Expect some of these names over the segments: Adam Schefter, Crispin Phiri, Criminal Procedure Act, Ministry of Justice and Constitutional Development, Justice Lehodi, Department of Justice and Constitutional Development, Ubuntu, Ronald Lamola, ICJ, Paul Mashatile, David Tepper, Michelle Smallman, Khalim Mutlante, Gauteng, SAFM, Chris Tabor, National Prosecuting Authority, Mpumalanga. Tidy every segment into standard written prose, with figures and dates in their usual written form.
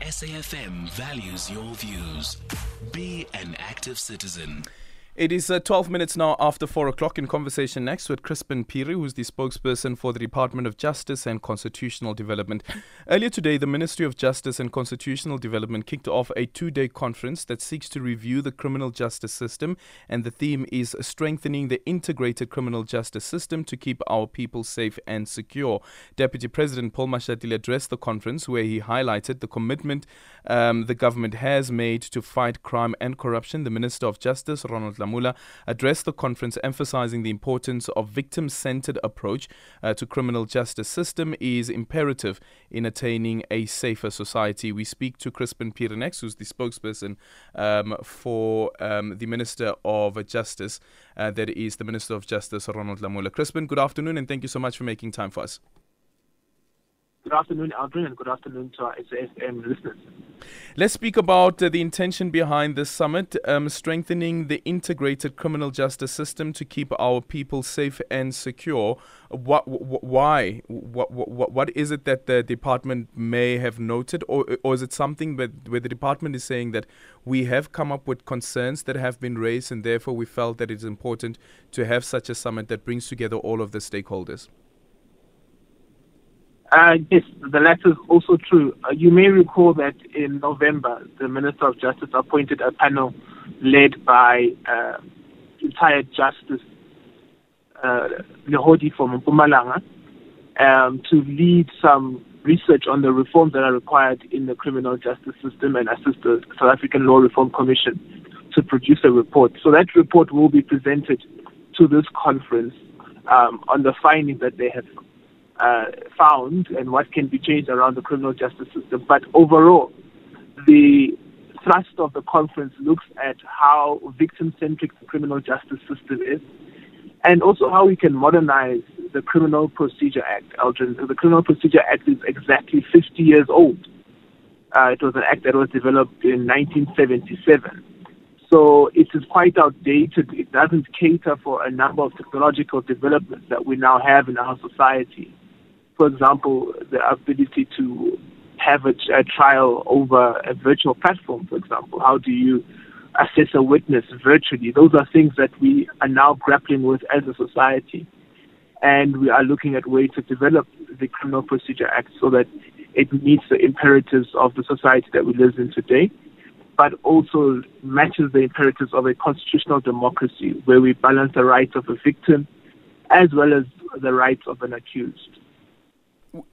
SAFM values your views. Be an active citizen. It is 12 minutes now after 4 o'clock. In conversation next with Crispin Phiri, who is the spokesperson for the Department of Justice and Constitutional Development. Earlier today, the Ministry of Justice and Constitutional Development kicked off a two-day conference that seeks to review the criminal justice system, and the theme is strengthening the integrated criminal justice system to keep our people safe and secure. Deputy President Paul Mashatile addressed the conference, where he highlighted the commitment the government has made to fight crime and corruption. The Minister of Justice, Ronald Lamola, addressed the conference, emphasizing the importance of victim-centered approach to criminal justice system is imperative in attaining a safer society. We speak to Crispin Phiri next, who's the spokesperson for the Minister of Justice, that is the Minister of Justice, Ronald Lamola. Crispin, good afternoon, and thank you so much for making time for us. Good afternoon, Aldrin, and good afternoon to our SAFM listeners. Let's speak about the intention behind this summit, strengthening the integrated criminal justice system to keep our people safe and secure. What is it that the department may have noted, or is it something where the department is saying that we have come up with concerns that have been raised, and therefore we felt that it's important to have such a summit that brings together all of the stakeholders? Yes, the latter is also true. You may recall that in November, the Minister of Justice appointed a panel led by retired Justice Lehodi from Mpumalanga to lead some research on the reforms that are required in the criminal justice system and assist the South African Law Reform Commission to produce a report. So that report will be presented to this conference on the findings that they have found and what can be changed around the criminal justice system. But overall, the thrust of the conference looks at how victim-centric the criminal justice system is, and also how we can modernize the Criminal Procedure Act. The Criminal Procedure Act is exactly 50 years old. It was an act that was developed in 1977. So it is quite outdated. It doesn't cater for a number of technological developments that we now have in our society. For example, the ability to have a trial over a virtual platform, for example. How do you assess a witness virtually? Those are things that we are now grappling with as a society. And we are looking at ways to develop the Criminal Procedure Act so that it meets the imperatives of the society that we live in today, but also matches the imperatives of a constitutional democracy, where we balance the rights of a victim as well as the rights of an accused.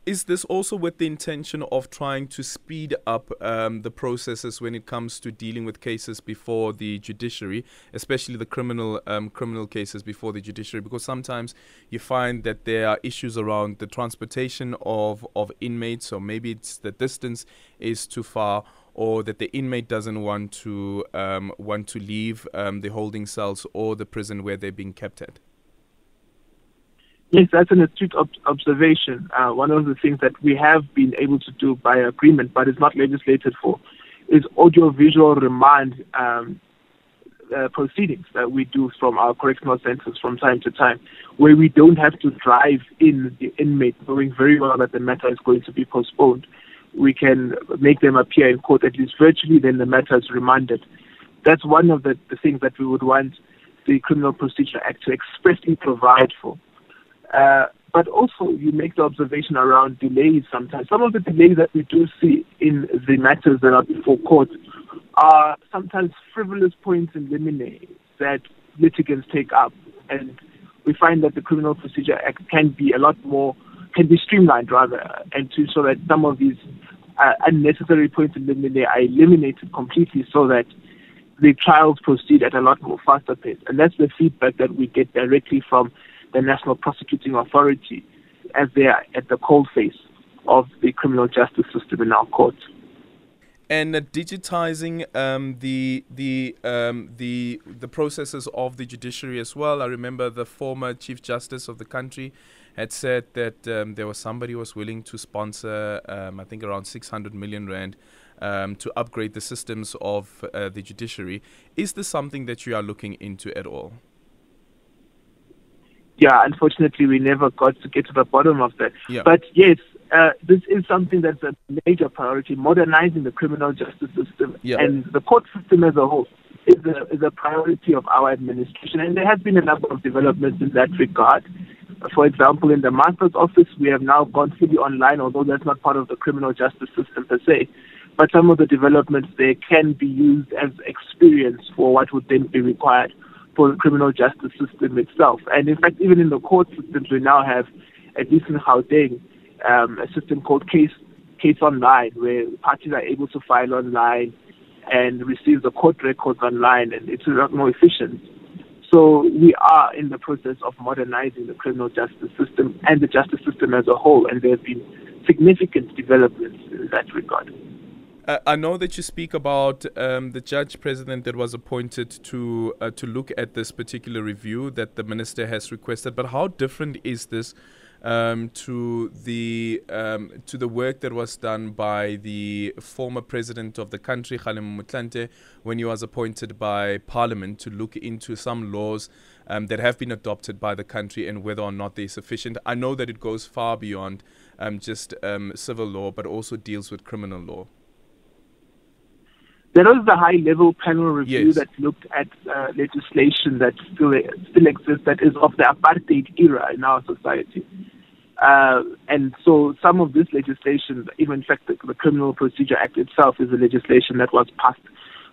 Is this also with the intention of trying to speed up the processes when it comes to dealing with cases before the judiciary, especially the criminal cases before the judiciary? Because sometimes you find that there are issues around the transportation of inmates, or maybe it's the distance is too far, or that the inmate doesn't want to leave the holding cells or the prison where they're being kept at. Yes, that's an astute observation. One of the things that we have been able to do by agreement, but it's not legislated for, is audiovisual remand proceedings that we do from our correctional centers from time to time, where we don't have to drive in the inmate knowing very well that the matter is going to be postponed. We can make them appear in court, at least virtually, then the matter is remanded. That's one of the things that we would want the Criminal Procedure Act to expressly provide for. But also, you make the observation around delays sometimes. Some of the delays that we do see in the matters that are before court are sometimes frivolous points in limine that litigants take up. And we find that the Criminal Procedure Act can be streamlined, rather, and so that some of these unnecessary points in limine are eliminated completely so that the trials proceed at a lot more faster pace. And that's the feedback that we get directly from the National Prosecuting Authority, as they are at the coalface of the criminal justice system in our courts. And digitizing the processes of the judiciary as well. I remember the former Chief Justice of the country had said that there was somebody who was willing to sponsor, I think, around 600 million rand to upgrade the systems of the judiciary. Is this something that you are looking into at all? Yeah, unfortunately, we never got to get to the bottom of that. Yeah. But yes, This is something that's a major priority. Modernizing the criminal justice system and the court system as a whole is a priority of our administration. And there has been a number of developments in that regard. For example, in the Master's Office, we have now gone fully online, although that's not part of the criminal justice system per se. But some of the developments there can be used as experience for what would then be required for the criminal justice system itself. And in fact, even in the court systems, we now have, at least in Gauteng, a system called Case Online, where parties are able to file online and receive the court records online, and it's a lot more efficient. So we are in the process of modernizing the criminal justice system and the justice system as a whole, and there have been significant developments in that regard. I know that you speak about the judge president that was appointed to look at this particular review that the minister has requested, but how different is this to the work that was done by the former president of the country, Khalim Mutlante, when he was appointed by Parliament to look into some laws that have been adopted by the country and whether or not they're sufficient? I know that it goes far beyond just civil law, but also deals with criminal law. There was the high-level panel review that looked at legislation that still exists, that is of the apartheid era in our society. And so some of this legislation, even in fact the Criminal Procedure Act itself is a legislation that was passed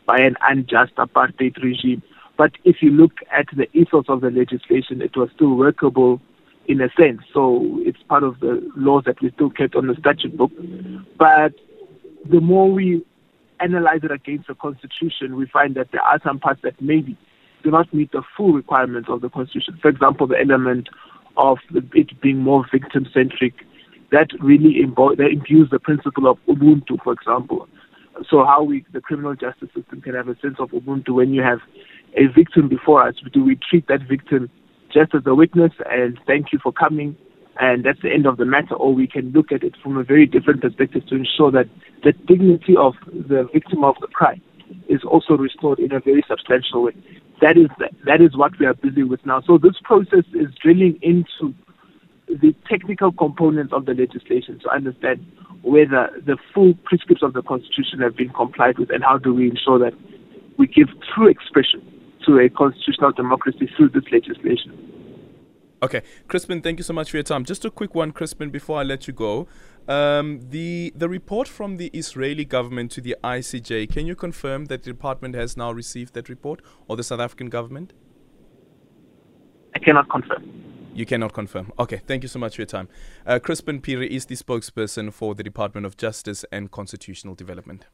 by an unjust apartheid regime. But if you look at the ethos of the legislation, it was still workable in a sense. So it's part of the laws that we still kept on the statute book. But the more we analyze it against the Constitution, we find that there are some parts that maybe do not meet the full requirements of the Constitution. For example, the element of it being more victim-centric, that really imbues the principle of Ubuntu, for example. So how the criminal justice system can have a sense of Ubuntu when you have a victim before us. Do we treat that victim just as a witness and thank you for coming, and that's the end of the matter, or we can look at it from a very different perspective to ensure that the dignity of the victim of the crime is also restored in a very substantial way. That is what we are busy with now. So this process is drilling into the technical components of the legislation to understand whether the full prescripts of the Constitution have been complied with, and how do we ensure that we give true expression to a constitutional democracy through this legislation. Okay, Crispin, thank you so much for your time. Just a quick one, Crispin, before I let you go. The report from the Israeli government to the ICJ, can you confirm that the department has now received that report, or the South African government? I cannot confirm. You cannot confirm. Okay, thank you so much for your time. Crispin Phiri is the spokesperson for the Department of Justice and Constitutional Development.